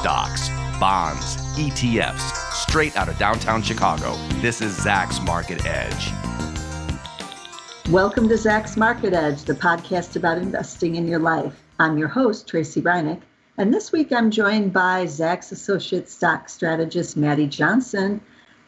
stocks, bonds, ETFs, straight out of downtown Chicago. This is Zach's Market Edge. Welcome to Zach's Market Edge, the podcast about investing in your life. I'm your host, Tracy Reinick, and this week I'm joined by Zach's associate stock strategist, Maddie Johnson,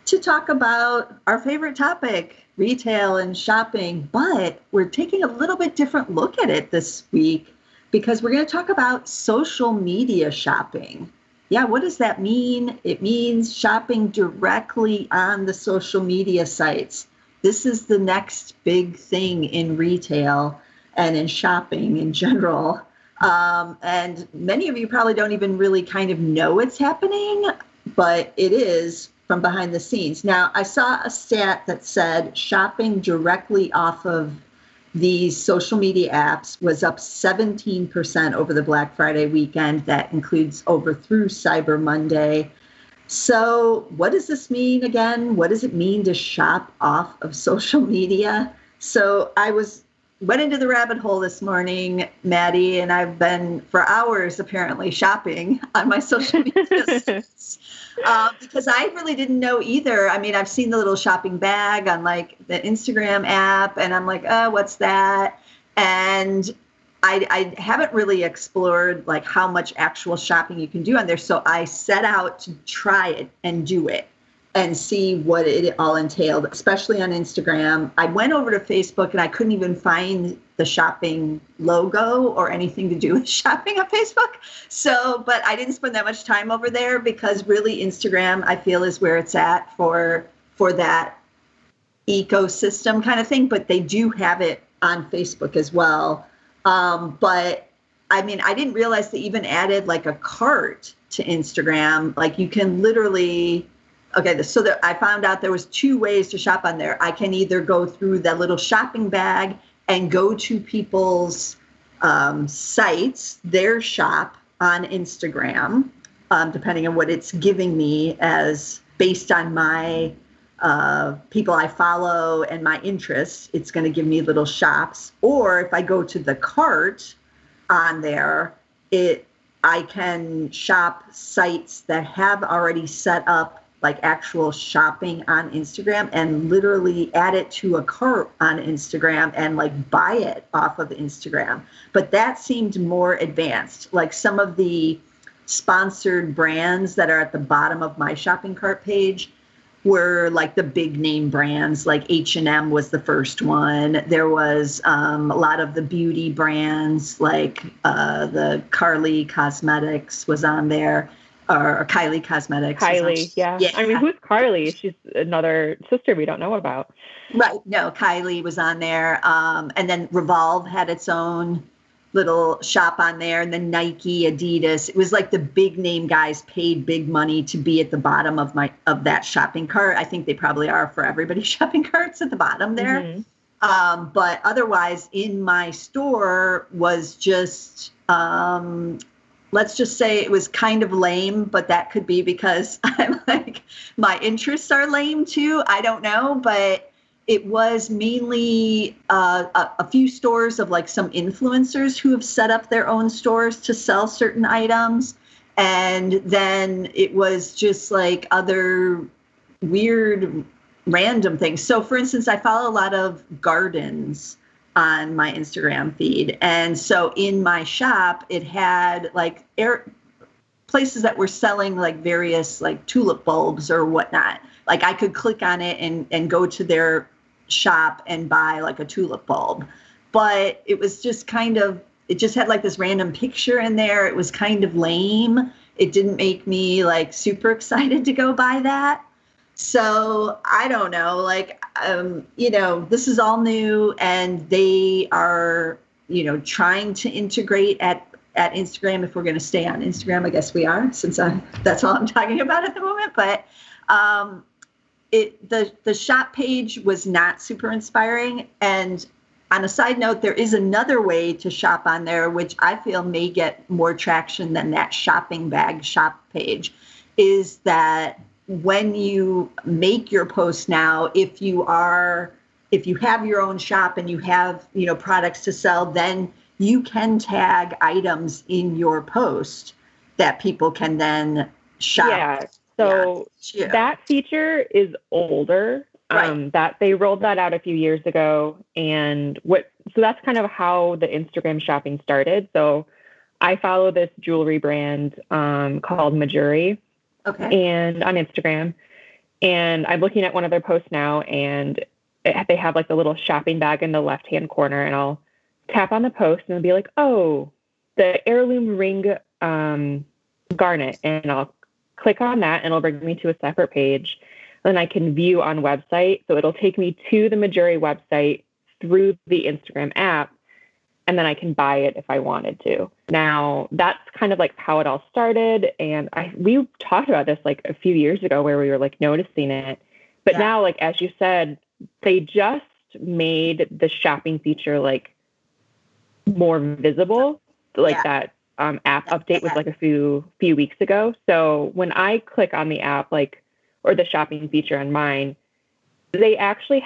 to talk about our favorite topic, retail and shopping. But we're taking a little bit different look at it this week because we're going to talk about social media shopping. Yeah, what does that mean? It means shopping directly on the social media sites. This is the next big thing in retail and in shopping in general. And many of you probably don't even really kind of know it's happening, but it is from behind the scenes. Now, I saw a stat that said shopping directly off of these social media apps was up 17% over the Black Friday weekend. That includes over through Cyber Monday. So what does this mean again? What does it mean to shop off of social media? So I went into the rabbit hole this morning, Maddie, and I've been for hours apparently shopping on my social media sites because I really didn't know either. I mean, I've seen the little shopping bag on like the Instagram app and I'm like, oh, what's that? And I haven't really explored like how much actual shopping you can do on there. So I set out to try it and do it and see what it all entailed, especially on Instagram. I went over to Facebook and I couldn't even find the shopping logo or anything to do with shopping on Facebook. So, but I didn't spend that much time over there because really Instagram, I feel, is where it's at for that ecosystem kind of thing. But they do have it on Facebook as well. But I mean, I didn't realize they even added like a cart to Instagram. Like you can literally... Okay, so I found out there was two ways to shop on there. I can either go through that little shopping bag and go to people's sites, their shop on Instagram, depending on what it's giving me as based on my people I follow and my interests, it's going to give me little shops. Or if I go to the cart on there, I can shop sites that have already set up like actual shopping on Instagram and literally add it to a cart on Instagram and like buy it off of Instagram. But that seemed more advanced. Like some of the sponsored brands that are at the bottom of my shopping cart page were like the big name brands, like H&M was the first one. There was a lot of the beauty brands, like the Kylie Cosmetics was on there. Or Kylie Cosmetics. Kylie, yeah. I mean, who's Kylie? She's another sister we don't know about. Right. No, Kylie was on there. And then Revolve had its own little shop on there. And then Nike, Adidas. It was like the big name guys paid big money to be at the bottom of that shopping cart. I think they probably are for everybody's shopping carts at the bottom there. Mm-hmm. But otherwise, in my store was just... let's just say it was kind of lame, but that could be because I'm like, my interests are lame too. I don't know, but it was mainly a few stores of like some influencers who have set up their own stores to sell certain items. And then it was just like other weird random things. So for instance, I follow a lot of gardens on my Instagram feed. And so in my shop, it had like places that were selling like various like tulip bulbs or whatnot. Like I could click on it and go to their shop and buy like a tulip bulb. But it was just kind of, it just had like this random picture in there. It was kind of lame. It didn't make me like super excited to go buy that. So I don't know, like, you know, this is all new and they are, you know, trying to integrate at Instagram. If we're going to stay on Instagram, I guess we are, since that's all I'm talking about at the moment. But the shop page was not super inspiring. And on a side note, there is another way to shop on there, which I feel may get more traction than that shopping bag shop page, is that when you make your post now, if you have your own shop and you have, you know, products to sell, then you can tag items in your post that people can then shop. Yeah. So yeah. That feature is older. Right. That they rolled that out a few years ago, and so that's kind of how the Instagram shopping started. So I follow this jewelry brand called Mejuri, okay, and on Instagram, and I'm looking at one of their posts now, and they have like the little shopping bag in the left-hand corner, and I'll tap on the post and it'll be like, oh, the heirloom ring garnet, and I'll click on that and it'll bring me to a separate page. Then I can view on website. So it'll take me to the Mejuri website through the Instagram app, and then I can buy it if I wanted to. Now, that's kind of like how it all started. And we talked about this like a few years ago where we were like noticing it. But now, like, as you said, they just made the shopping feature like more visible, like that app update was like a few weeks ago. So when I click on the app, like, or the shopping feature on mine, they actually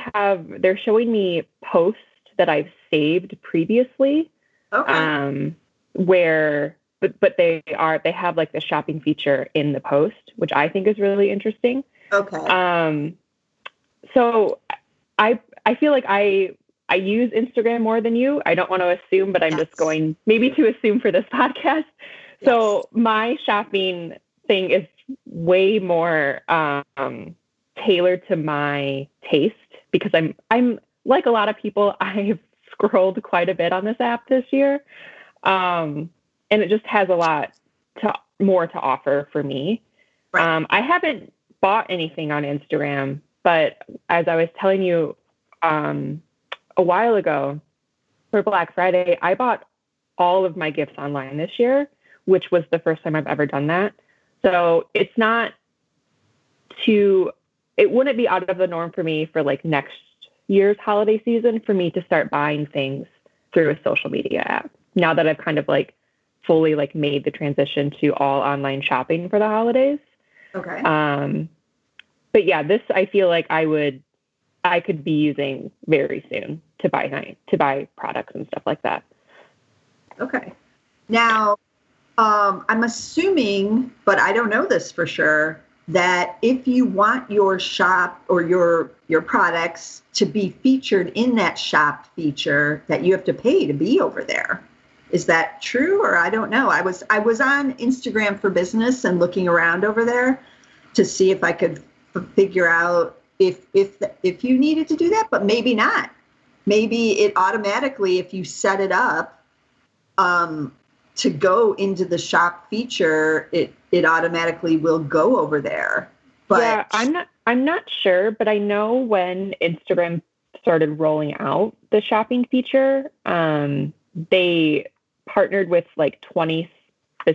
they're showing me posts that I've saved previously, okay, but they have like the shopping feature in the post, which I think is really interesting. Okay. So I feel like I use Instagram more than you. I don't want to assume, but I'm just going maybe to assume for this podcast. Yes. So my shopping thing is way more tailored to my taste, because I'm like a lot of people, I've scrolled quite a bit on this app this year, and it just has a lot more to offer for me. Right. I haven't bought anything on Instagram, but as I was telling you a while ago, for Black Friday, I bought all of my gifts online this year, which was the first time I've ever done that. So it's not it wouldn't be out of the norm for me for like next year's holiday season for me to start buying things through a social media app, now that I've kind of like fully like made the transition to all online shopping for the holidays. Okay. But yeah, this, I feel like I could be using very soon to buy products and stuff like that. Okay. Now, I'm assuming, but I don't know this for sure, that if you want your shop or your products to be featured in that shop feature, that you have to pay to be over there. Is that true? Or I don't know. I was on Instagram for Business and looking around over there to see if I could figure out if you needed to do that, but maybe not. Maybe it automatically, if you set it up, to go into the shop feature, it automatically will go over there. But yeah, I'm not sure, but I know when Instagram started rolling out the shopping feature, they partnered with like 20 or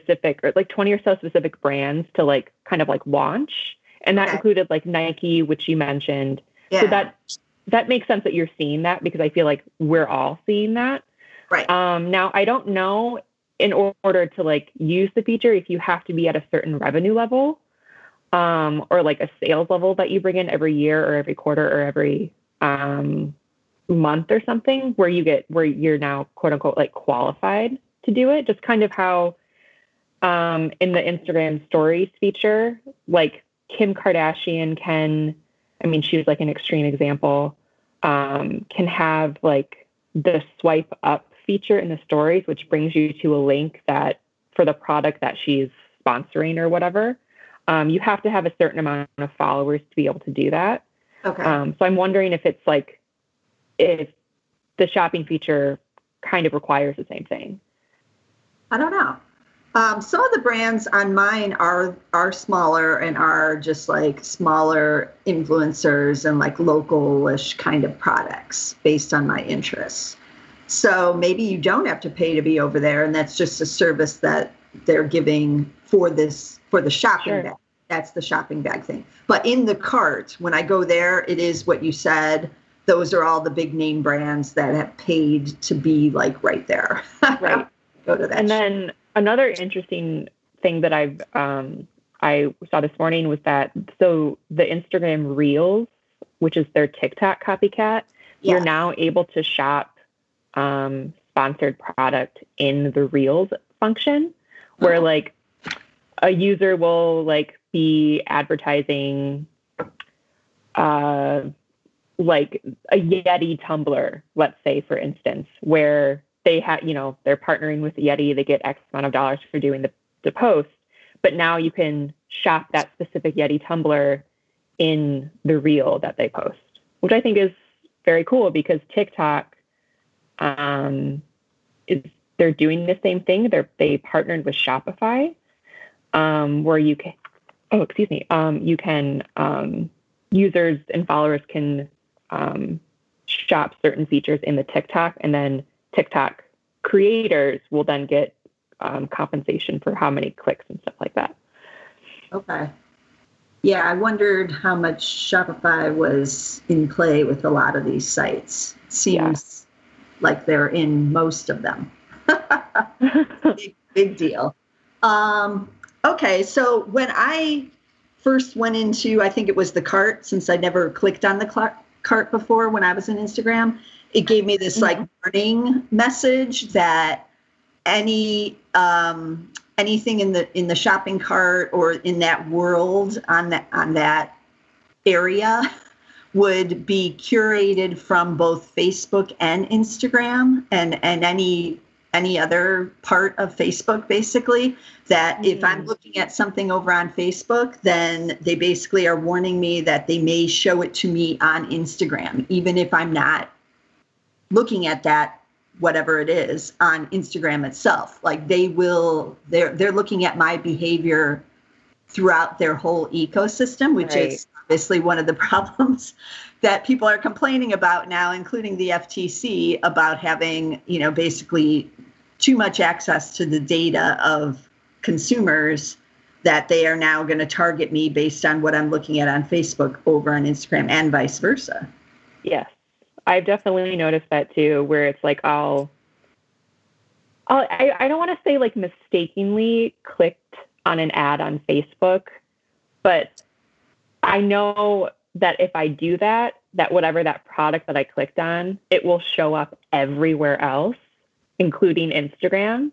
so specific brands to like kind of like launch, and that included like Nike, which you mentioned. Yeah. So that makes sense that you're seeing that, because I feel like we're all seeing that. Right. Now I don't know, in order to like use the feature, if you have to be at a certain revenue level, or like a sales level that you bring in every year or every quarter or every month or something, where you're now quote unquote like qualified to do it. Just kind of how in the Instagram stories feature, like Kim Kardashian she was like an extreme example, can have like the swipe up feature in the stories, which brings you to a link that for the product that she's sponsoring or whatever. You have to have a certain amount of followers to be able to do that. Okay. So I'm wondering if it's like, if the shopping feature kind of requires the same thing. I don't know. Some of the brands on mine are smaller and are just like smaller influencers and like local-ish kind of products based on my interests. So maybe you don't have to pay to be over there, and that's just a service that they're giving for the shopping bag. That's the shopping bag thing. But in the cart, when I go there, it is what you said. Those are all the big name brands that have paid to be like right there. Right. Go to that. And then another interesting thing that I saw this morning was that, so the Instagram Reels, which is their TikTok copycat, you're now able to shop sponsored product in the Reels function, where like a user will like be advertising like a Yeti tumbler, let's say, for instance, where they have, you know, they're partnering with Yeti, they get X amount of dollars for doing the post, but now you can shop that specific Yeti tumbler in the reel that they post, which I think is very cool because TikTok they're doing the same thing. They partnered with Shopify, where you can, you can, users and followers can shop certain features in the TikTok, and then TikTok creators will then get compensation for how many clicks and stuff like that. Okay. Yeah, I wondered how much Shopify was in play with a lot of these sites. Seems like they're in most of them. Big deal. Okay, so when I first went into, I think it was the cart, since I never clicked on the cart before when I was on Instagram, it gave me this like warning message that anything in the shopping cart or in that world on that area would be curated from both Facebook and Instagram and any other part of Facebook, basically, that if I'm looking at something over on Facebook, then they basically are warning me that they may show it to me on Instagram, even if I'm not looking at that, whatever it is, on Instagram itself. Like they're looking at my behavior throughout their whole ecosystem, which is obviously one of the problems that people are complaining about now, including the FTC, about having, you know, basically too much access to the data of consumers, that they are now going to target me based on what I'm looking at on Facebook over on Instagram and vice versa. Yes. I've definitely noticed that too, where it's like I don't want to say like mistakenly clicked on an ad on Facebook, but I know that if I do that, that whatever that product that I clicked on, it will show up everywhere else, including Instagram.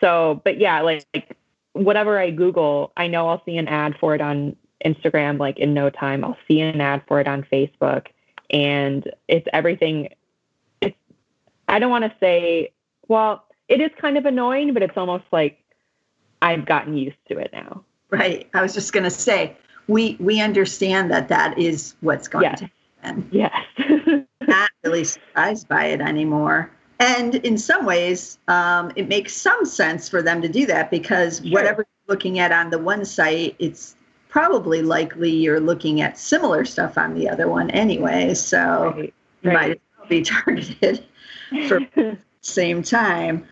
So, but yeah, like whatever I Google, I know I'll see an ad for it on Instagram, like in no time. I'll see an ad for it on Facebook. And it's everything. I don't want to say, well, it is kind of annoying, but it's almost like I've gotten used to it now. Right. I was just going to say, we understand that is what's going to happen. Yes. Not really surprised by it anymore. And in some ways, it makes some sense for them to do that because whatever you're looking at on the one site, it's probably likely you're looking at similar stuff on the other one anyway, so you might as well be targeted for the same time.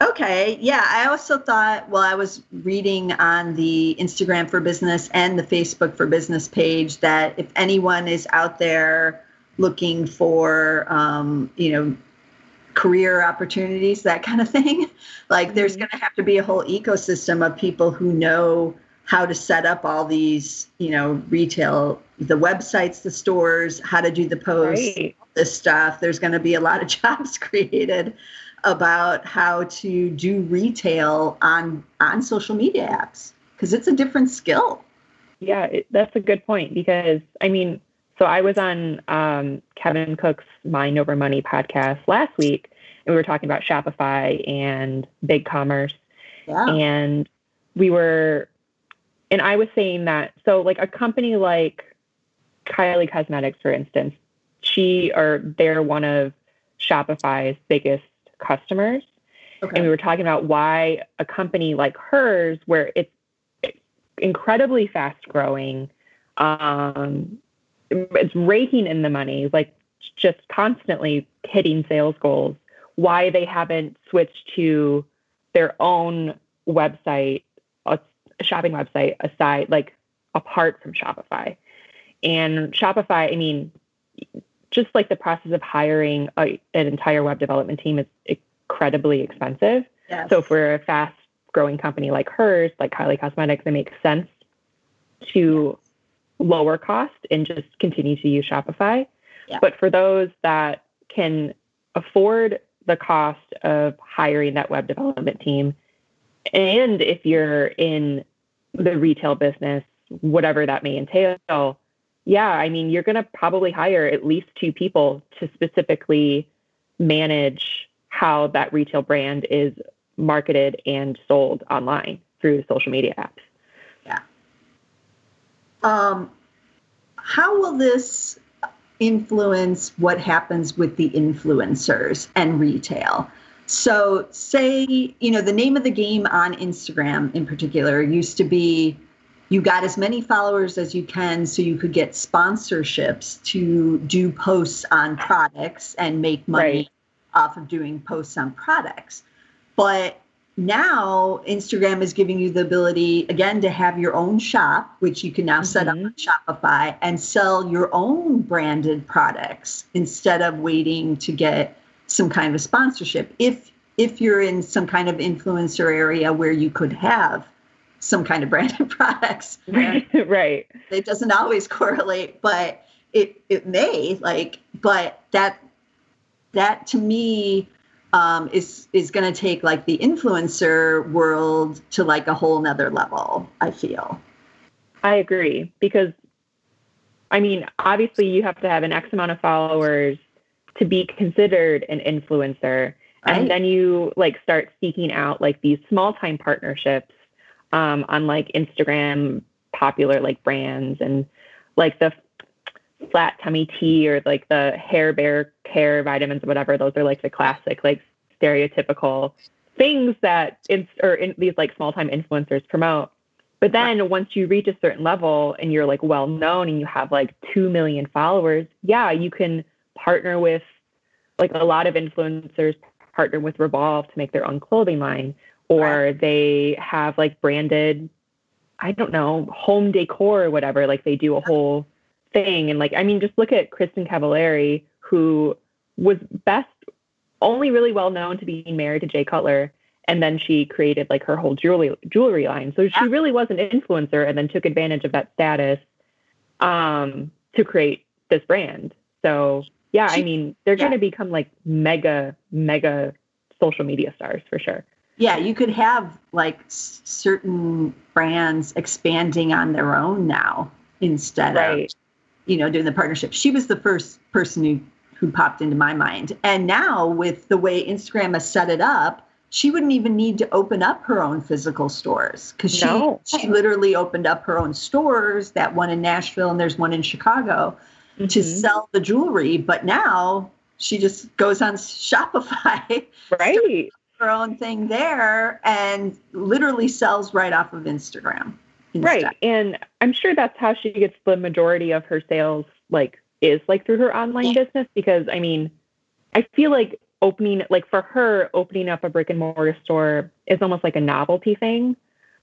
Okay, yeah, I also thought, well, I was reading on the Instagram for Business and the Facebook for Business page that if anyone is out there looking for, you know, career opportunities, that kind of thing, like there's going to have to be a whole ecosystem of people who know how to set up all these, you know, retail, the websites, the stores, how to do the posts, all this stuff. There's going to be a lot of jobs created about how to do retail on social media apps because it's a different skill. Yeah, that's a good point because, I mean, so I was on Kevin Cook's Mind Over Money podcast last week, and we were talking about Shopify and Big Commerce, and we were... And I was saying that, so like a company like Kylie Cosmetics, for instance, they're one of Shopify's biggest customers. Okay. And we were talking about why a company like hers, where it's incredibly fast growing, it's raking in the money, like just constantly hitting sales goals, why they haven't switched to their own website, shopping website aside, like apart from Shopify. And Shopify, I mean, just like the process of hiring an entire web development team is incredibly expensive. Yes. So for a fast growing company like hers, like Kylie Cosmetics, it makes sense to lower cost and just continue to use Shopify. Yeah. But for those that can afford the cost of hiring that web development team And if you're in the retail business, whatever that may entail, yeah, I mean, you're going to probably hire at least two people to specifically manage how that retail brand is marketed and sold online through social media apps. Yeah. How will this influence what happens with the influencers and retail? So say, you know, the name of the game on Instagram in particular used to be you got as many followers as you can so you could get sponsorships to do posts on products and make money off of doing posts on products. But now Instagram is giving you the ability, again, to have your own shop, which you can now set up on Shopify and sell your own branded products instead of waiting to get some kind of sponsorship. If you're in some kind of influencer area where you could have some kind of branded products. Right. It doesn't always correlate, but it may, like, but that to me is going to take like the influencer world to like a whole nother level, I feel. I agree, because I mean, obviously you have to have an X amount of followers to be considered an influencer. Right. And then you like start seeking out like these small time partnerships on like Instagram popular like brands, and like the flat tummy tea or like the hair bear care vitamins, whatever. Those are like the classic, like stereotypical things that these like small time influencers promote. But then once you reach a certain level and you're like well known and you have like 2 million followers, yeah, you can partner with, like a lot of influencers partner with Revolve to make their own clothing line, or they have like branded, I don't know, home decor or whatever. Like they do a whole thing. And like, I mean, just look at Kristen Cavallari, who was only really well known to being married to Jay Cutler. And then she created like her whole jewelry line. So she really was an influencer and then took advantage of that status to create this brand. So yeah, I mean, they're going to become like mega social media stars for sure. Yeah, you could have like certain brands expanding on their own now instead of, you know, doing the partnership. She was the first person who popped into my mind. And now with the way Instagram has set it up, she wouldn't even need to open up her own physical stores, because she literally opened up her own stores, that one in Nashville and there's one in Chicago, to sell the jewelry. But now she just goes on Shopify, right? Her own thing there, and literally sells right off of Instagram. Right. And I'm sure that's how she gets the majority of her sales, like is like through her online business, because I mean, I feel like opening up a brick and mortar store is almost like a novelty thing,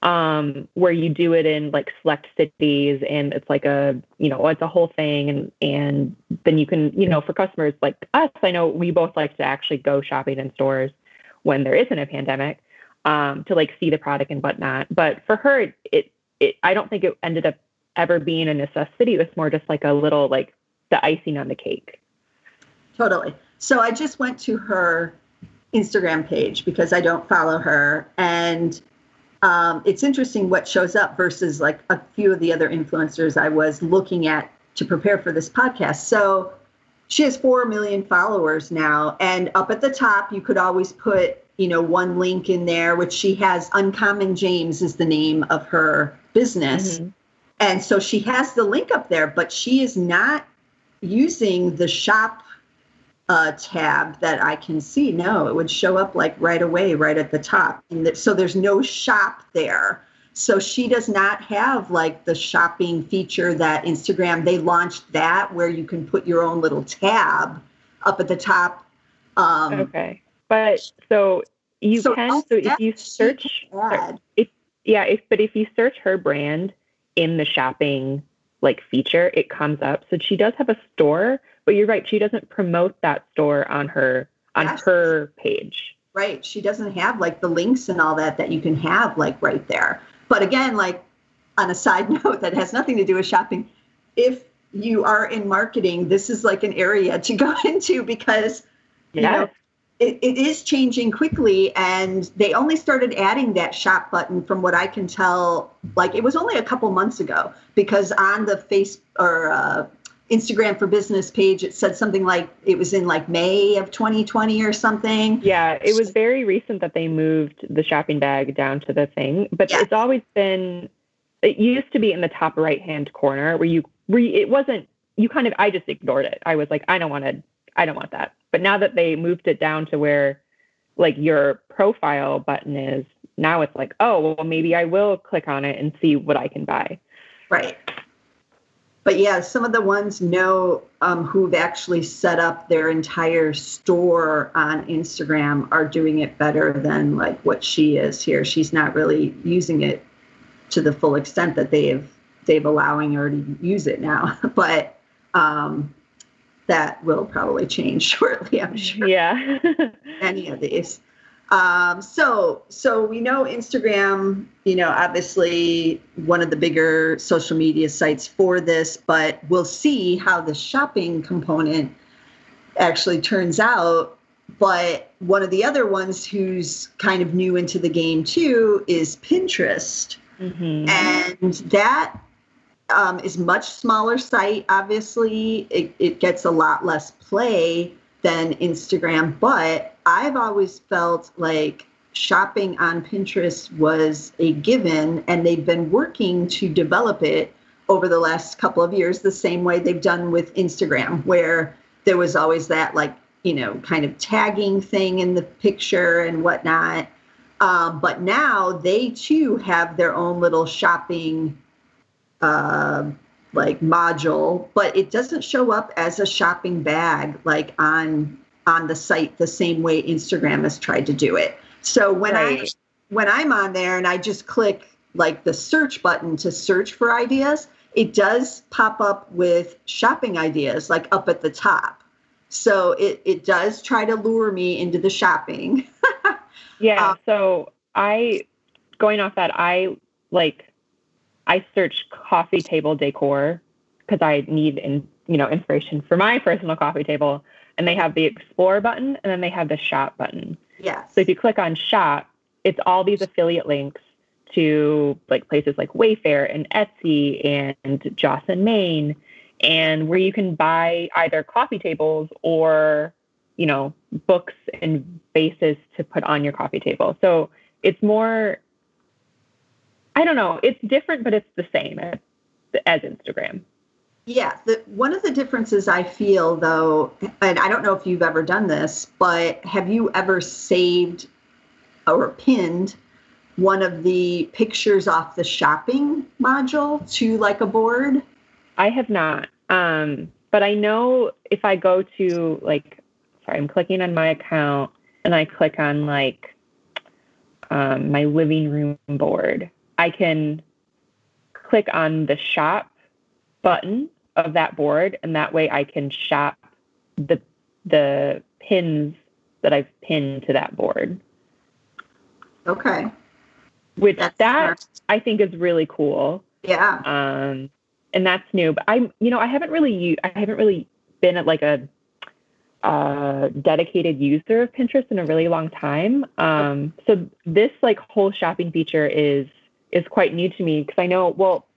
where you do it in like select cities, and it's like a, you know, it's a whole thing. And then you can, you know, for customers like us, I know we both like to actually go shopping in stores when there isn't a pandemic, to like see the product and whatnot. But for her, I don't think it ended up ever being a necessity. It was more just like a little, like the icing on the cake. Totally. So I just went to her Instagram page because I don't follow her. And it's interesting what shows up versus like a few of the other influencers I was looking at to prepare for this podcast. So she has 4 million followers now, and up at the top, you could always put, you know, one link in there, which she has. Uncommon James is the name of her business. Mm-hmm. And so she has the link up there, but she is not using the shop tab that I can see. No, it would show up like right away, right at the top. And so there's no shop there. So she does not have like the shopping feature that Instagram, they launched that, where you can put your own little tab up at the top. Okay. But if you search her brand in the shopping like feature, it comes up. So she does have a store, but you're right, she doesn't promote that store on her, her page. Right. She doesn't have like the links and all that you can have like right there. But again, like on a side note that has nothing to do with shopping, if you are in marketing, this is like an area to go into, because you know, it is changing quickly, and they only started adding that shop button, from what I can tell, like it was only a couple months ago, because on the Facebook or Instagram for Business page, it said something like it was in like May of 2020 or something. Yeah, it was very recent that they moved the shopping bag down to the thing, but yeah. It's always been, it used to be in the top right-hand corner I just ignored it. I was like, I don't want that. But now that they moved it down to where like your profile button is, now it's like, oh, well, maybe I will click on it and see what I can buy. Right. But yeah, some of the ones know who've actually set up their entire store on Instagram are doing it better than like what she is here. She's not really using it to the full extent that they've allowing her to use it now. But that will probably change shortly, I'm sure. Yeah. Any of these. So we know Instagram, obviously one of the bigger social media sites for this, but we'll see how the shopping component actually turns out. But one of the other ones who's kind of new into the game too is Pinterest. Mm-hmm. And that is much smaller site. Obviously, it gets a lot less play than Instagram, but I've always felt like shopping on Pinterest was a given, and they've been working to develop it over the last couple of years, the same way they've done with Instagram, where there was always that kind of tagging thing in the picture and whatnot. But now they too have their own little shopping module, but it doesn't show up as a shopping bag like on the site the same way Instagram has tried to do it. So when I'm on there and I just click the search button to search for ideas, it does pop up with shopping ideas up at the top. So it does try to lure me into the shopping. Yeah. I search coffee table decor because I need inspiration for my personal coffee table, and they have the explore button and then they have the shop button. Yes. So if you click on shop, it's all these affiliate links to places like Wayfair and Etsy and Joss and Main, and where you can buy either coffee tables or books and vases to put on your coffee table. So it's more, I don't know, it's different, but it's the same as Instagram. Yeah. One of the differences I feel though, and I don't know if you've ever done this, but have you ever saved or pinned one of the pictures off the shopping module to a board? I have not. But I know if I go to I'm clicking on my account and I click on my living room board, I can click on the shop button of that board, and that way I can shop the pins that I've pinned to that board. Okay. Which I think is really cool. Yeah. And that's new, but I haven't really been at a dedicated user of Pinterest in a really long time. So this whole shopping feature is quite new to me, because I know, well,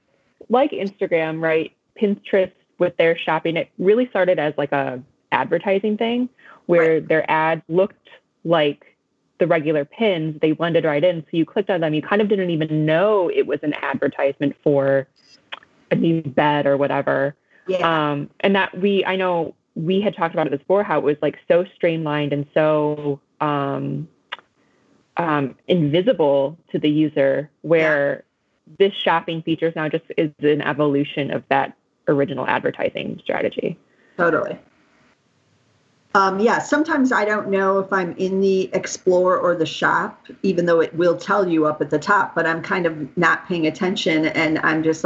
like Instagram, right? Pinterest with their shopping, it really started as a advertising thing where their ads looked like the regular pins. They blended right in. So you clicked on them. You kind of didn't even know it was an advertisement for a new bed or whatever. Yeah. And that I know, we had talked about it before, how it was so streamlined and so invisible to the user, where this shopping feature now just is an evolution of that original advertising strategy. Totally. Sometimes I don't know if I'm in the explore or the shop, even though it will tell you up at the top, but I'm kind of not paying attention, and I'm just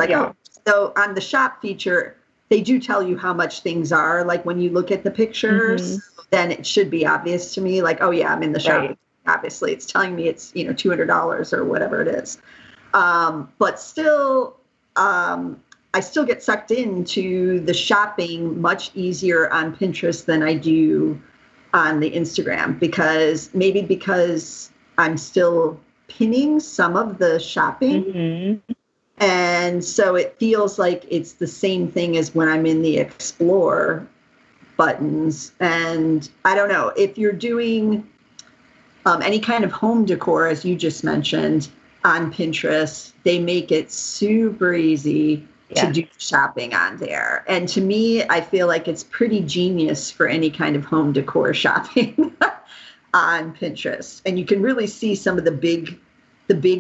so on the shop feature, they do tell you how much things are, when you look at the pictures, mm-hmm. then it should be obvious to me, oh yeah, I'm in the shop. Right. Obviously it's telling me it's, $200 or whatever it is. But still, I still get sucked into the shopping much easier on Pinterest than I do on the Instagram, because I'm still pinning some of the shopping. Mm-hmm. And so it feels like it's the same thing as when I'm in the Explore buttons. And I don't know, if you're doing any kind of home decor, as you just mentioned, on Pinterest, they make it super easy to do shopping on there. And to me, I feel like it's pretty genius for any kind of home decor shopping on Pinterest. And you can really see some of the big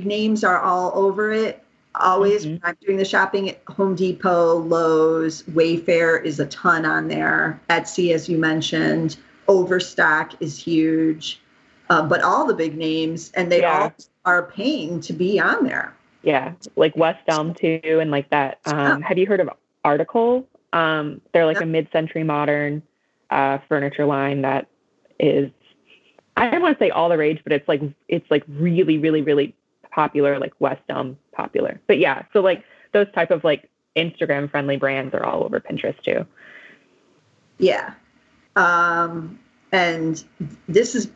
names are all over it. Always when I'm doing the shopping at Home Depot, Lowe's, Wayfair is a ton on there. Etsy, as you mentioned, Overstock is huge, but all the big names, and they all are paying to be on there. Yeah, like West Elm too, and like that. Have you heard of Article? They're like a mid-century modern furniture line that is, I don't want to say all the rage, but it's like really, really, really popular, like West Elm popular. But yeah, so like those type of like Instagram friendly brands are all over Pinterest too. Yeah. And this is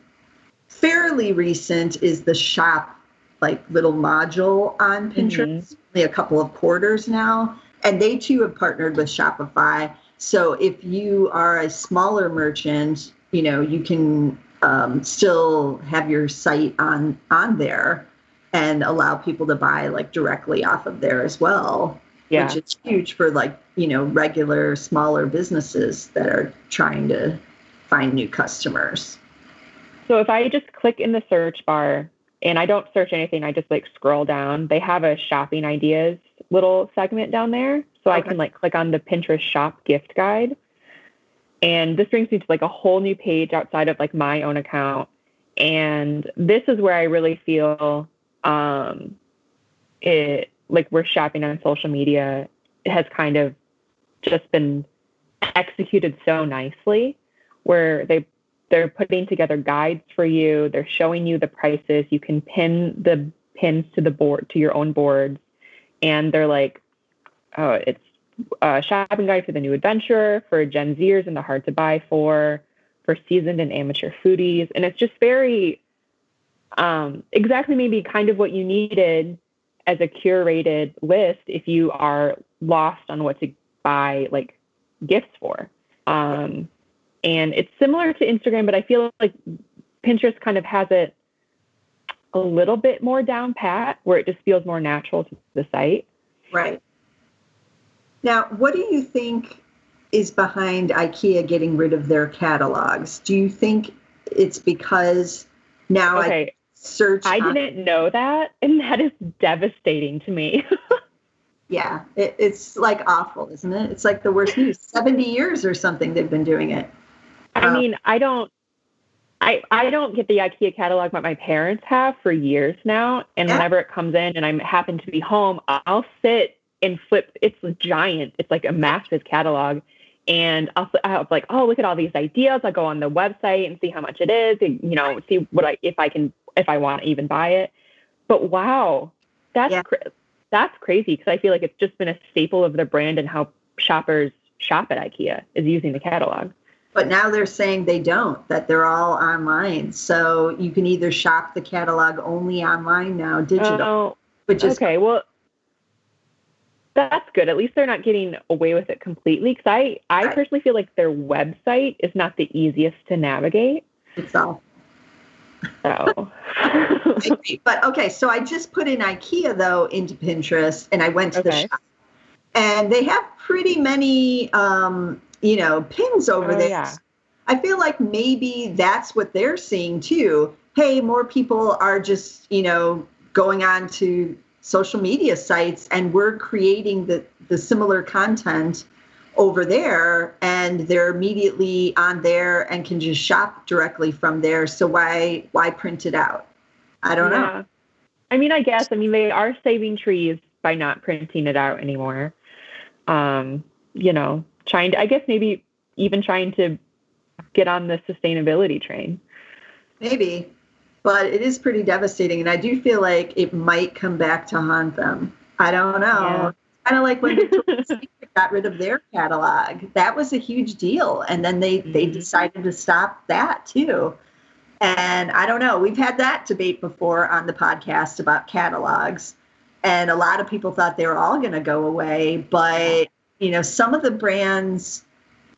fairly recent, is the shop, like little module on Pinterest, only a couple of quarters now. And they too have partnered with Shopify. So if you are a smaller merchant, you know, you can still have your site on there and allow people to buy like directly off of there as well. Yeah. Which is huge for like, you know, regular smaller businesses that are trying to find new customers. So if I just click in the search bar, and I don't search anything, I just like scroll down, they have a shopping ideas little segment down there. So I can like click on the Pinterest shop gift guide. And this brings me to like a whole new page outside of like my own account. And this is where I really feel it like we're shopping on social media. It has kind of just been executed so nicely where they're putting together guides for you. They're showing you the prices. You can pin the pins to the board, to your own boards. And they're like, oh, it's a shopping guide for the new adventurer, for Gen Zers and the hard to buy for seasoned and amateur foodies. And it's just very, exactly maybe kind of what you needed as a curated list if you are lost on what to buy like gifts for. And it's similar to Instagram, but I feel like Pinterest kind of has it a little bit more down pat where it just feels more natural to the site. Right. Now, what do you think is behind IKEA getting rid of their catalogs? Do you think it's because now I search? I didn't know that, and that is devastating to me. Yeah, it's like awful, isn't it? It's like the worst news. 70 years or something they've been doing it. I mean, I don't get the IKEA catalog, but my parents have for years now. And whenever it comes in and I happen to be home, I'll sit and flip. It's giant. It's like a massive catalog. And I'll like, oh, look at all these ideas. I'll go on the website and see how much it is and, you know, see what if I want to even buy it. But wow, that's crazy because I feel like it's just been a staple of the brand and how shoppers shop at IKEA is using the catalog. But now they're saying they don't, that they're all online. So you can either shop the catalog only online now, digital, which is okay. Well, that's good. At least they're not getting away with it completely. Because I personally feel like their website is not the easiest to navigate. It's awful. So. But okay, so I just put in IKEA though into Pinterest, and I went to the shop, and they have pretty many. You know, pins over there. Yeah. I feel like maybe that's what they're seeing too. Hey, more people are just, you know, going on to social media sites and we're creating the similar content over there and they're immediately on there and can just shop directly from there. So why print it out? I don't know. I mean, I guess, they are saving trees by not printing it out anymore. You know, trying to get on the sustainability train. Maybe, but it is pretty devastating. And I do feel like it might come back to haunt them. I don't know. Yeah. Kind of like when Victoria's Secret got rid of their catalog. That was a huge deal. And then they decided to stop that too. And I don't know, we've had that debate before on the podcast about catalogs. And a lot of people thought they were all going to go away. But, you know, some of the brands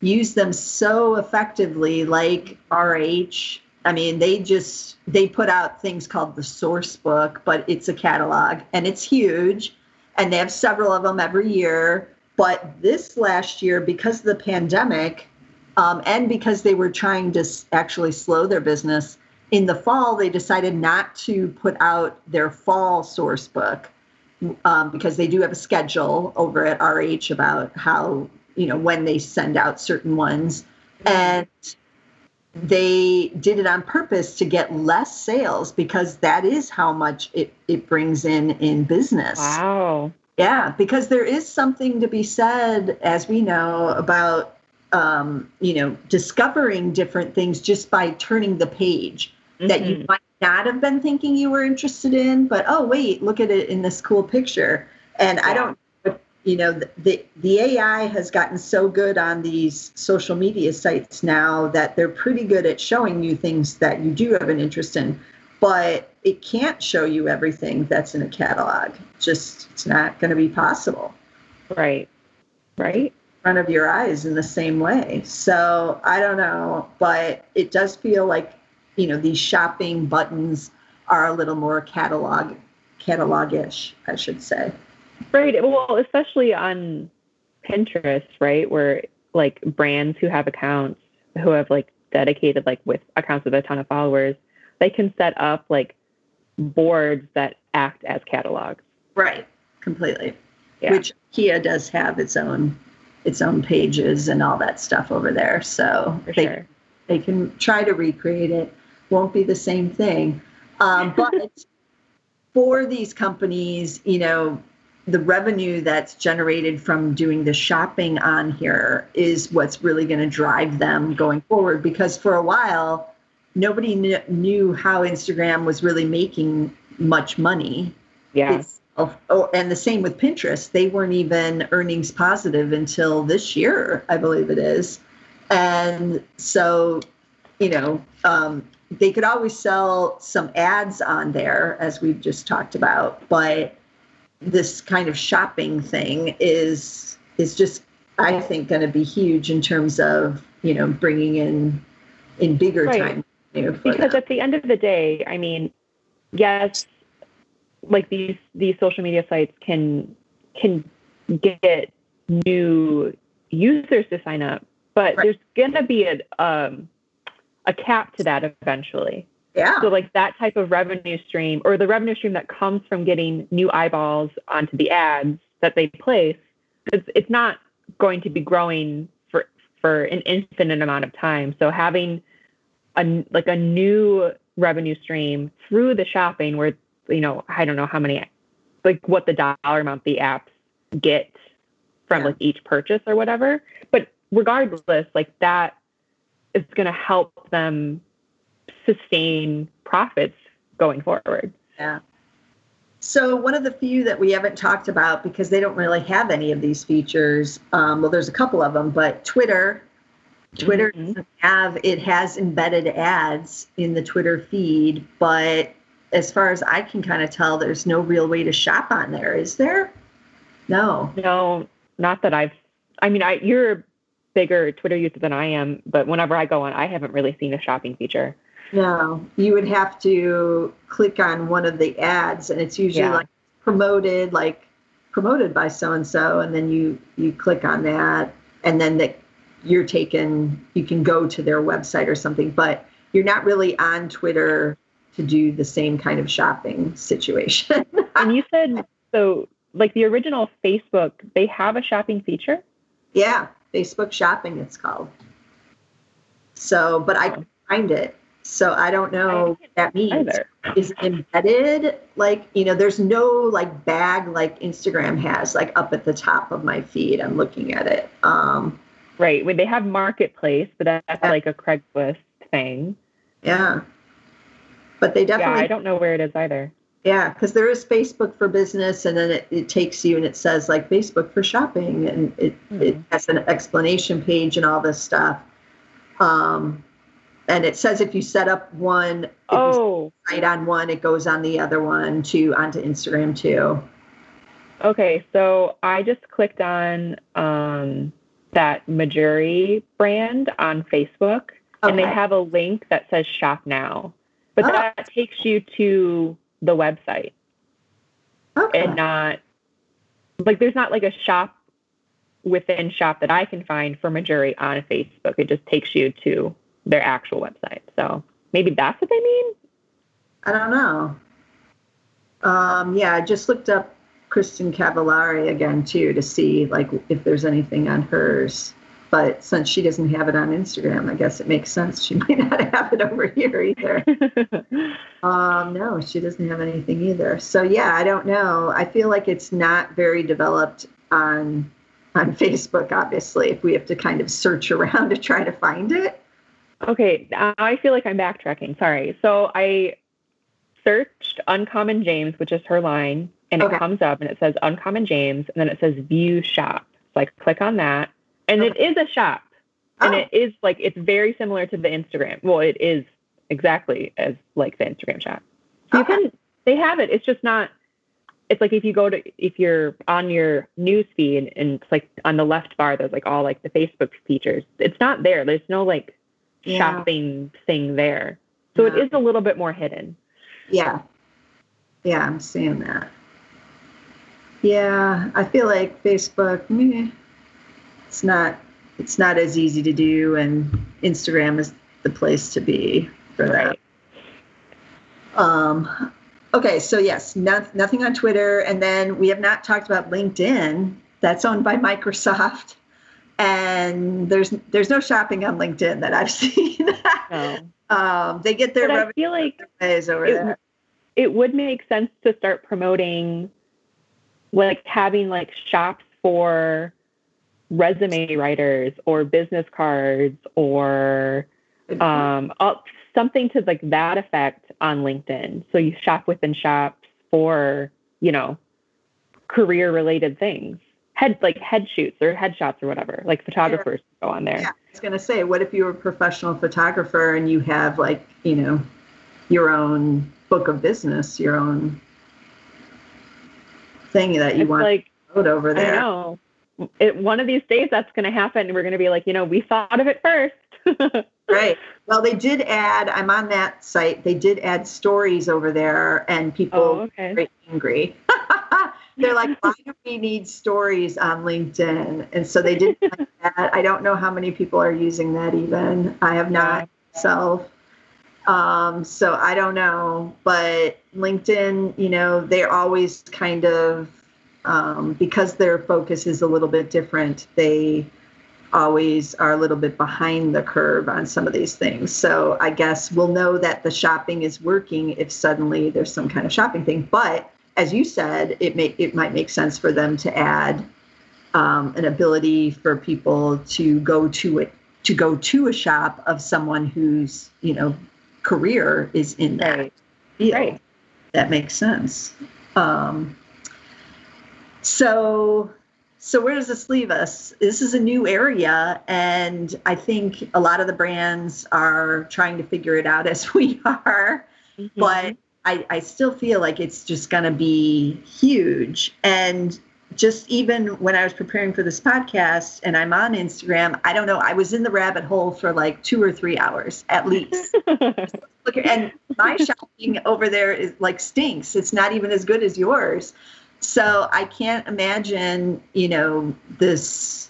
use them so effectively, like RH. I mean, they put out things called the source book, but it's a catalog and it's huge. And they have several of them every year. But this last year, because of the pandemic, and because they were trying to actually slow their business, in the fall, they decided not to put out their fall source book because they do have a schedule over at RH about how, you know, when they send out certain ones. And they did it on purpose to get less sales because that is how much it brings in business. Wow. Yeah, because there is something to be said, as we know, about, you know, discovering different things just by turning the page that you might not have been thinking you were interested in. But, oh, wait, look at it in this cool picture. And I don't, you know, the AI has gotten so good on these social media sites now that they're pretty good at showing you things that you do have an interest in, but it can't show you everything that's in a catalog. Just, it's not going to be possible. Right. Right. In front of your eyes in the same way. So I don't know, but it does feel like, you know, these shopping buttons are a little more catalog-ish, I should say. Right. Well, especially on Pinterest, right, where like brands who have accounts, who have like dedicated, like with accounts with a ton of followers, they can set up like boards that act as catalogs. Right. Completely. Yeah. Which IKEA does have its own pages and all that stuff over there. So they can try to recreate it. Won't be the same thing. But for these companies, you know, the revenue that's generated from doing the shopping on here is what's really going to drive them going forward. Because for a while, nobody knew how Instagram was really making much money. Yeah. And the same with Pinterest. They weren't even earnings positive until this year, I believe it is. And so, you know, they could always sell some ads on there, as we've just talked about, but this kind of shopping thing is just, I think, going to be huge in terms of, you know, bringing in bigger time. Because at the end of the day, I mean, yes, like these social media sites can get new users to sign up, but there's going to be a cap to that eventually. Yeah. So like that type of revenue stream, or the revenue stream that comes from getting new eyeballs onto the ads that they place, it's not going to be growing for an infinite amount of time. So having a new revenue stream through the shopping, where, you know, I don't know how many, like what the dollar amount the apps get from like each purchase or whatever, but regardless, like that is going to help them sustain profits going forward. Yeah. So one of the few that we haven't talked about, because they don't really have any of these features, well, there's a couple of them, but Twitter doesn't have, it has embedded ads in the Twitter feed, but as far as I can kind of tell, there's no real way to shop on there, is there? No, not that you're a bigger Twitter user than I am, but whenever I go on, I haven't really seen a shopping feature. No, you would have to click on one of the ads, and it's usually like promoted by so-and-so, and then you click on that, and then you can go to their website or something, but you're not really on Twitter to do the same kind of shopping situation. And you said, so like the original Facebook, they have a shopping feature? Yeah, Facebook Shopping it's called. So, but I couldn't find it. So I don't know what that means. Either. Is it embedded? Like, you know, there's no like bag like Instagram has, like up at the top of my feed. I'm looking at it. Right. When they have Marketplace, but that's like a Craigslist thing. Yeah. But they definitely. Yeah, I don't know where it is either. Yeah, because there is Facebook for business, and then it takes you and it says like Facebook for shopping, and it has an explanation page and all this stuff. And it says if you set up one site on one, it goes on the other one onto Instagram too. Okay, so I just clicked on that Mejuri brand on Facebook, and they have a link that says shop now, but that takes you to the website and not like, there's not like a shop within shop that I can find for Mejuri on Facebook. It just takes you to their actual website. So maybe that's what they mean. I don't know. Yeah. I just looked up Kristen Cavallari again too, to see like if there's anything on hers, but since she doesn't have it on Instagram, I guess it makes sense. She might not have it over here either. No, she doesn't have anything either. So yeah, I don't know. I feel like it's not very developed on Facebook, obviously, if we have to kind of search around to try to find it. Okay. I feel like I'm backtracking. Sorry. So I searched Uncommon James, which is her line, and it comes up and it says Uncommon James, and then it says view shop. So I click on that, and it is a shop, and it is like, it's very similar to the Instagram. Well, it is exactly as like the Instagram shop. So they have it. It's just not, it's like if you're on your news feed and it's like on the left bar, there's like all like the Facebook features. It's not there. There's no like shopping thing there. So it is a little bit more hidden. Yeah. Yeah. I'm seeing that. Yeah. I feel like Facebook, it's not as easy to do. And Instagram is the place to be for that. Okay. So yes, nothing on Twitter. And then we have not talked about LinkedIn. That's owned by Microsoft. And there's no shopping on LinkedIn that I've seen. They get their revenue. I feel like it would make sense to start promoting, like having like shops for resume writers or business cards or something to like that effect on LinkedIn. So you shop within shops for, career related things. Head shoots or headshots or whatever, like photographers go on there. Yeah, I was going to say, what if you were a professional photographer and you have like, your own book of business, your own thing that you want to put over there. I know. One of these days that's going to happen. And we're going to be like, we thought of it first. Right. Well, they did add, I'm on that site. They did add stories over there, and people were very angry. They're like, why do we need stories on LinkedIn? And so they did like that. I don't know how many people are using that even. I have not myself. So I don't know. But LinkedIn, they're always kind of, because their focus is a little bit different, they always are a little bit behind the curve on some of these things. So I guess we'll know that the shopping is working if suddenly there's some kind of shopping thing. But as you said, it might make sense for them to add an ability for people to go to a shop of someone whose career is in that field. Right. That makes sense. So where does this leave us? This is a new area, and I think a lot of the brands are trying to figure it out as we are, but I still feel like it's just going to be huge. And just even when I was preparing for this podcast and I'm on Instagram, I don't know, I was in the rabbit hole for like 2 or 3 hours at least. And my shopping over there is like stinks. It's not even as good as yours. So I can't imagine, this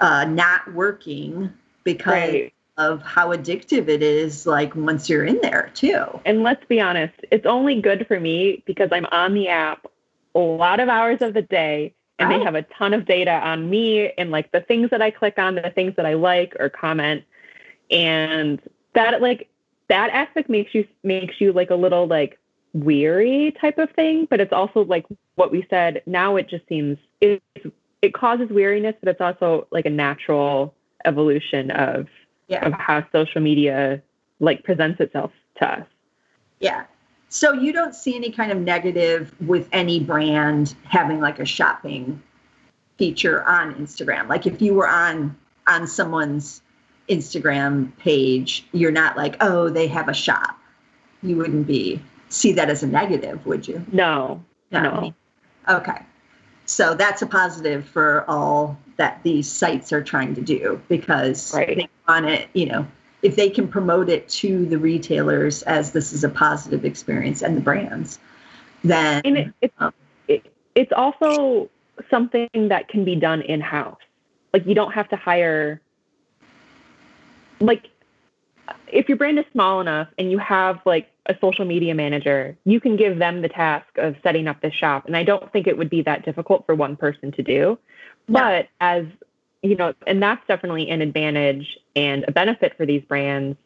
not working because of how addictive it is, like once you're in there too. And let's be honest, it's only good for me because I'm on the app a lot of hours of the day, and they have a ton of data on me and like the things that I click on, the things that I like or comment. And that aspect makes you like a little like weary type of thing. But it's also like what we said, now it just seems it causes weariness, but it's also like a natural evolution of how social media like presents itself to us. Yeah. So you don't see any kind of negative with any brand having like a shopping feature on Instagram. Like if you were on someone's Instagram page, you're not like, oh, they have a shop. You wouldn't see that as a negative, would you? No. Okay. So that's a positive for all that these sites are trying to do, because they want it, if they can promote it to the retailers as this is a positive experience and the brands, then... And it's also something that can be done in-house. Like, you don't have to hire... Like, if your brand is small enough and you have, like, a social media manager, you can give them the task of setting up the shop. And I don't think it would be that difficult for one person to do. Yeah. But as... and that's definitely an advantage and a benefit for these brands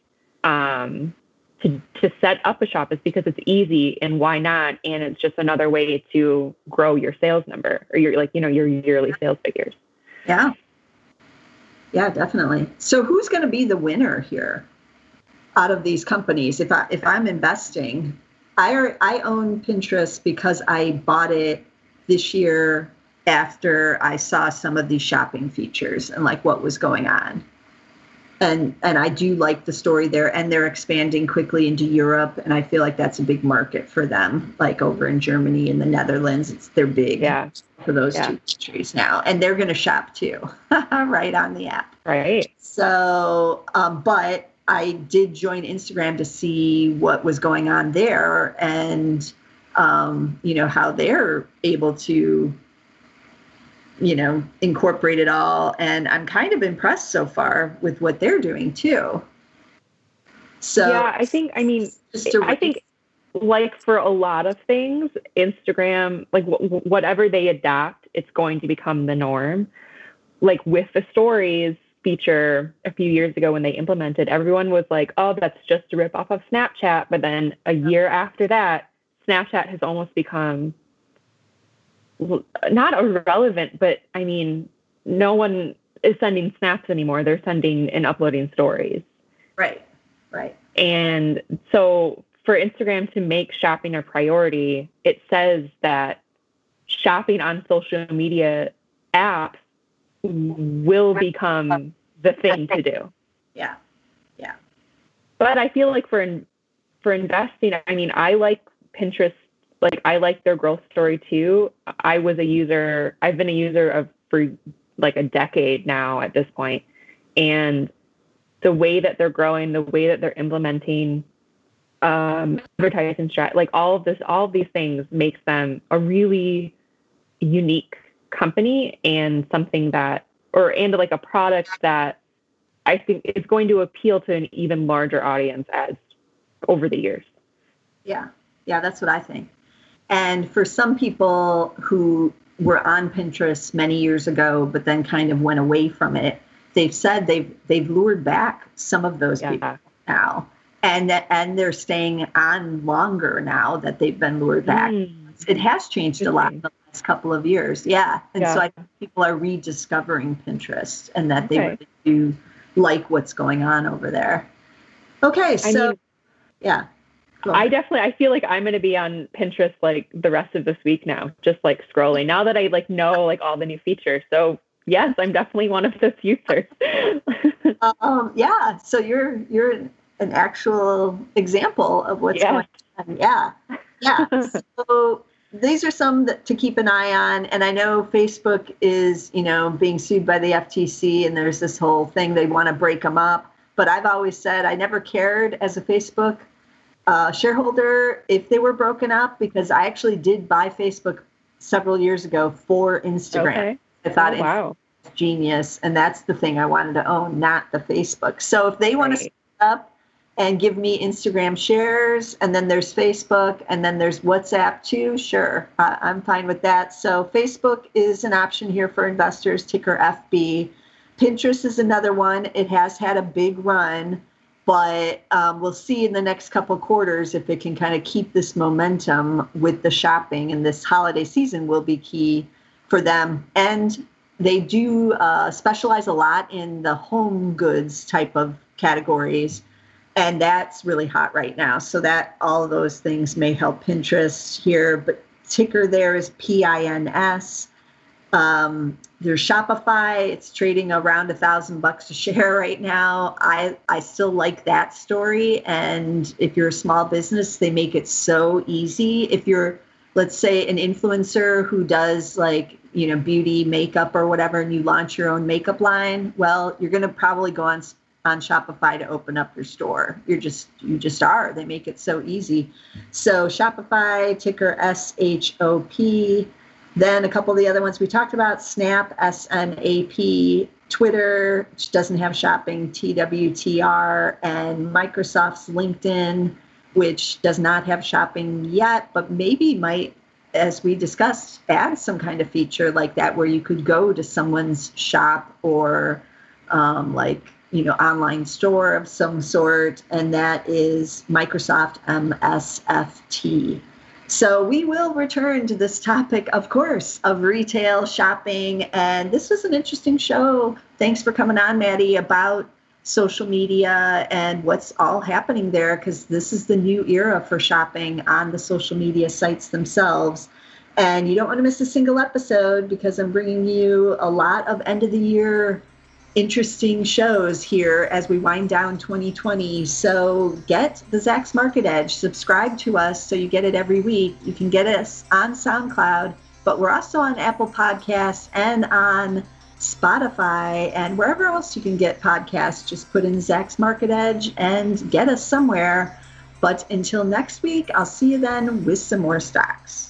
to set up a shop, is because it's easy and why not? And it's just another way to grow your sales number or your yearly sales figures. Yeah. Yeah, definitely. So who's going to be the winner here out of these companies? If I'm investing, I own Pinterest because I bought it this year after I saw some of these shopping features and like what was going on. And I do like the story there, and they're expanding quickly into Europe. And I feel like that's a big market for them, like over in Germany and the Netherlands. They're big for those two countries now. And they're going to shop too, right on the app. Right. So, but I did join Instagram to see what was going on there and, how they're able to, incorporate it all. And I'm kind of impressed so far with what they're doing too. So yeah, I think like for a lot of things, Instagram, like whatever they adopt, it's going to become the norm. Like with the stories feature a few years ago when they implemented, everyone was like, oh, that's just a rip off of Snapchat. But then a year after that, Snapchat has almost become not irrelevant, but no one is sending snaps anymore. They're sending and uploading stories. Right. And so for Instagram to make shopping a priority, it says that shopping on social media apps will become the thing to do. Yeah. But I feel like for investing, I like Pinterest. Like, I like their growth story too. I've been a user for like a decade now at this point. And the way that they're growing, the way that they're implementing advertising strategy, like all of these things makes them a really unique company and something that, and like a product that I think is going to appeal to an even larger audience as over the years. Yeah, that's what I think. And for some people who were on Pinterest many years ago, but then kind of went away from it, they've said they've lured back some of those people now, and they're staying on longer now that they've been lured back. It has changed a lot in the last couple of years. Yeah. And so I think people are rediscovering Pinterest and that they really do like what's going on over there. Okay. So yeah. I feel like I'm going to be on Pinterest like the rest of this week now, just like scrolling now that I like know like all the new features. So yes, I'm definitely one of those users. Yeah. So you're an actual example of what's going on. Yeah. So these are some to keep an eye on. And I know Facebook is, being sued by the FTC, and there's this whole thing. They want to break them up. But I've always said I never cared as a Facebook shareholder if they were broken up, because I actually did buy Facebook several years ago for Instagram. I thought Instagram was genius, and that's the thing I wanted to own, not the Facebook. So if they want to split up and give me Instagram shares, and then there's Facebook, and then there's WhatsApp too, sure, I'm fine with that. So Facebook is an option here for investors, ticker FB. Pinterest is another one. It has had a big run, but we'll see in the next couple quarters if it can kind of keep this momentum with the shopping, and this holiday season will be key for them. And they do specialize a lot in the home goods type of categories. And that's really hot right now. So that all of those things may help Pinterest here, but ticker there is PINS. There's Shopify. It's trading around $1,000 a share right now. I still like that story. And if you're a small business, they make it so easy. If you're, let's say, an influencer who does like, you know, beauty, makeup or whatever, and you launch your own makeup line, well, you're going to probably go on Shopify to open up your store. You just are. They make it so easy. So Shopify, ticker SHOP. Then a couple of the other ones we talked about, Snap, SNAP, Twitter, which doesn't have shopping, TWTR, and Microsoft's LinkedIn, which does not have shopping yet, but maybe might, as we discussed, add some kind of feature like that where you could go to someone's shop or online store of some sort, and that is Microsoft MSFT. So we will return to this topic, of course, of retail shopping. And this was an interesting show. Thanks for coming on, Maddie, about social media and what's all happening there, because this is the new era for shopping on the social media sites themselves. And you don't want to miss a single episode, because I'm bringing you a lot of end of the year interesting shows here as we wind down 2020. So get the Zach's Market Edge, subscribe to us so you get it every week. You can get us on SoundCloud, but we're also on Apple Podcasts and on Spotify and wherever else you can get podcasts. Just put in Zach's Market Edge and get us somewhere. But until next week, I'll see you then with some more stocks.